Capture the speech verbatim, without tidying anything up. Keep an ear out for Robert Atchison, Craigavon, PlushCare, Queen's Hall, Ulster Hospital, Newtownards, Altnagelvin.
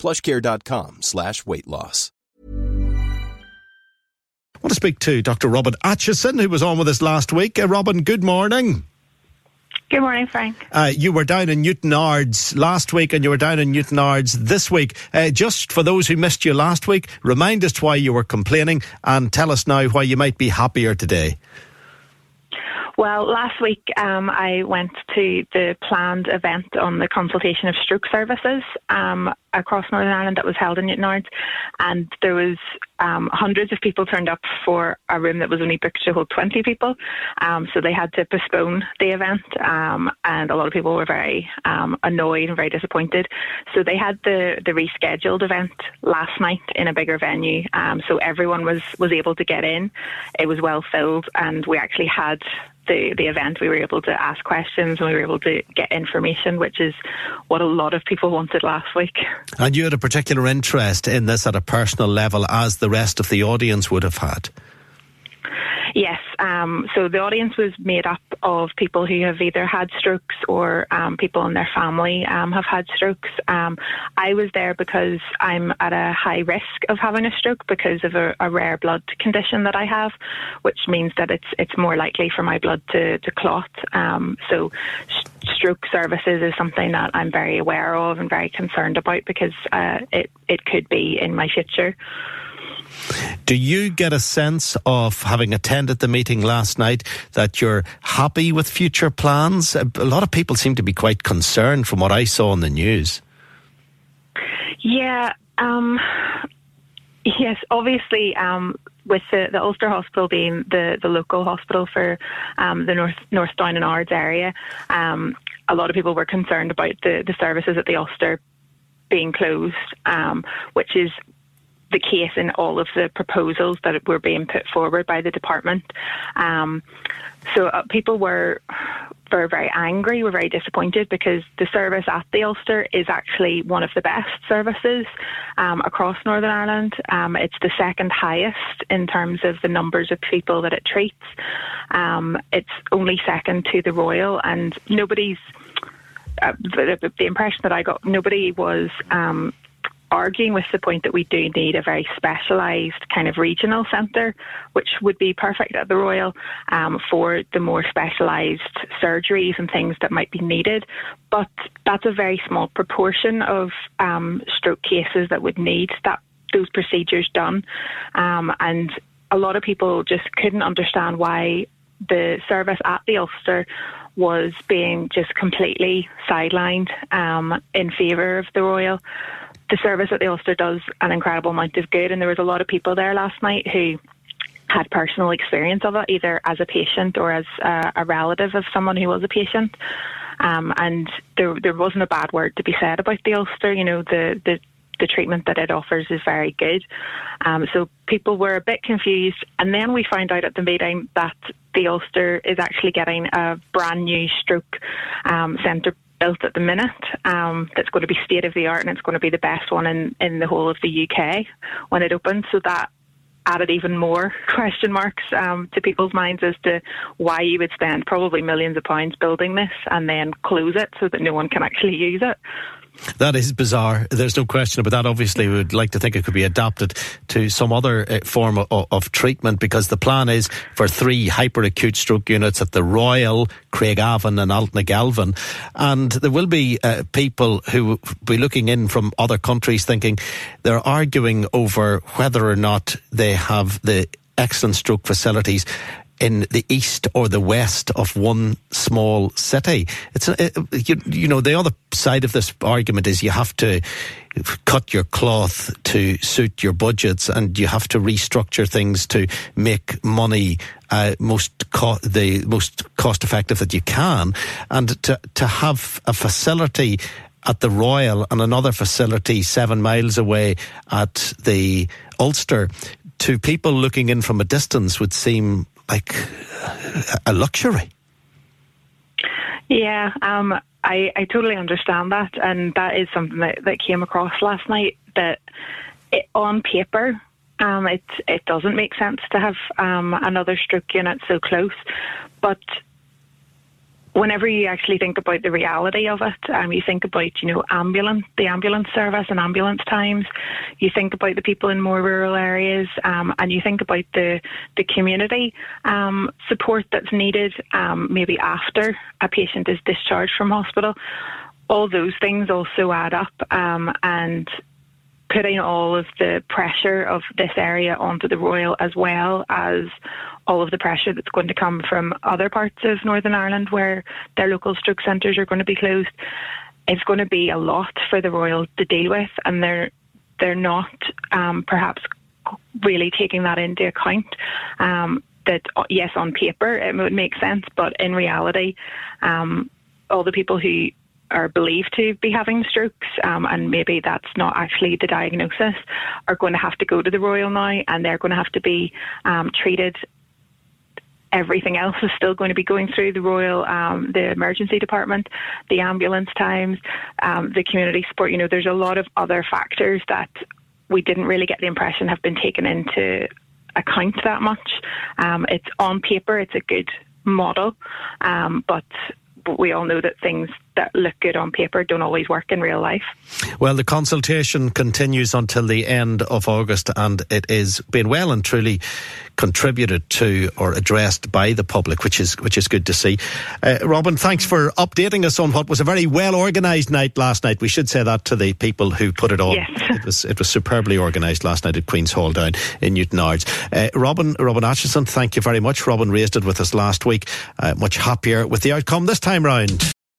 PlushCare.com slash weight loss. I want to speak to Doctor Robert Atchison, who was on with us last week. Uh, Robin, good morning. Good morning, Frank. Uh, you were down in Newtownards last week and you were down in Newtownards this week. Uh, just for those who missed you last week, remind us why you were complaining and tell us now why you might be happier today. Well, last week um, I went to the planned event on the consultation of stroke services um, across Northern Ireland that was held in Newtownards, and there was um, hundreds of people turned up for a room that was only booked to hold twenty people, um, so they had to postpone the event, um, and a lot of people were very um, annoyed and very disappointed. So they had the, the rescheduled event last night in a bigger venue, um, so everyone was, was able to get in. It was well filled, and we actually had The, the event. We were able to ask questions and we were able to get information, which is what a lot of people wanted last week. And you had a particular interest in this at a personal level, as the rest of the audience would have had. Yes, um, so the audience was made up of people who have either had strokes or um, people in their family um, have had strokes. Um, I was there because I'm at a high risk of having a stroke because of a, a rare blood condition that I have, which means that it's it's more likely for my blood to, to clot. Um, so sh- stroke services is something that I'm very aware of and very concerned about because uh, it, it could be in my future. Do you get a sense of, having attended the meeting last night, that you're happy with future plans? A lot of people seem to be quite concerned from what I saw on the news. Yeah, um, yes, obviously, um, with the, the Ulster Hospital being the, the local hospital for um, the North, North Down and Ards area, um, a lot of people were concerned about the, the services at the Ulster being closed, um, which is the case in all of the proposals that were being put forward by the department. Um, so uh, people were, were very angry, were very disappointed because the service at the Ulster is actually one of the best services um, across Northern Ireland. Um, it's the second highest in terms of the numbers of people that it treats. Um, it's only second to the Royal, and nobody's, uh, the, the impression that I got, nobody was Um, arguing with the point that we do need a very specialised kind of regional centre, which would be perfect at the Royal um, for the more specialised surgeries and things that might be needed. But that's a very small proportion of um, stroke cases that would need that those procedures done. Um, and a lot of people just couldn't understand why the service at the Ulster was being just completely sidelined um, in favour of the Royal. The service at the Ulster does an incredible amount of good, and there was a lot of people there last night who had personal experience of it, either as a patient or as a, a relative of someone who was a patient. Um, and there, there wasn't a bad word to be said about the Ulster. You know, the the, the treatment that it offers is very good. Um, so people were a bit confused, and then we found out at the meeting that the Ulster is actually getting a brand new stroke um, centre built at the minute, um, that's going to be state of the art, and it's going to be the best one in, in the whole of the U K when it opens. So that added even more question marks um, to people's minds as to why you would spend probably millions of pounds building this and then close it so that no one can actually use it. That is bizarre. There's no question about that. Obviously, we would like to think it could be adapted to some other form of, of treatment, because the plan is for three hyperacute stroke units at the Royal, Craigavon and Altnagelvin. And there will be uh, people who will be looking in from other countries thinking they're arguing over whether or not they have the excellent stroke facilities in the east or the west of one small city. It's it, you, you know, the other side of this argument is you have to cut your cloth to suit your budgets, and you have to restructure things to make money uh, most co- the most cost effective that you can. And to to have a facility at the Royal and another facility seven miles away at the Ulster, to people looking in from a distance, would seem like a luxury. Yeah, um, I, I totally understand that, and that is something that, that came across last night, that it, on paper um, it, it doesn't make sense to have um, another stroke unit so close, but whenever you actually think about the reality of it, um, you think about, you know, ambulance, the ambulance service and ambulance times. You think about the people in more rural areas, um, and you think about the, the community um, support that's needed, um, maybe after a patient is discharged from hospital. All those things also add up, um, and putting all of the pressure of this area onto the Royal, as well as all of the pressure that's going to come from other parts of Northern Ireland where their local stroke centres are going to be closed, it's going to be a lot for the Royal to deal with, and they're they're not um, perhaps really taking that into account. Um, that, yes, on paper it would make sense, but in reality, um, all the people who are believed to be having strokes, um, and maybe that's not actually the diagnosis, are going to have to go to the Royal now, and they're going to have to be um, treated. Everything else is still going to be going through the Royal, um, the emergency department, the ambulance times, um, the community support. You know, there's a lot of other factors that we didn't really get the impression have been taken into account that much. Um, it's on paper, it's a good model, um, but we all know that things that look good on paper don't always work in real life. Well, the consultation continues until the end of August, and it is being well and truly contributed to or addressed by the public, which is which is good to see. Uh, Robin, thanks for updating us on what was a very well organised night last night. We should say that to the people who put it on. Yes. It was it was superbly organised last night at Queen's Hall down in Newtownards. Uh, Robin, Robert Atchison, thank you very much. Robin raised it with us last week. Uh, much happier with the outcome this time round.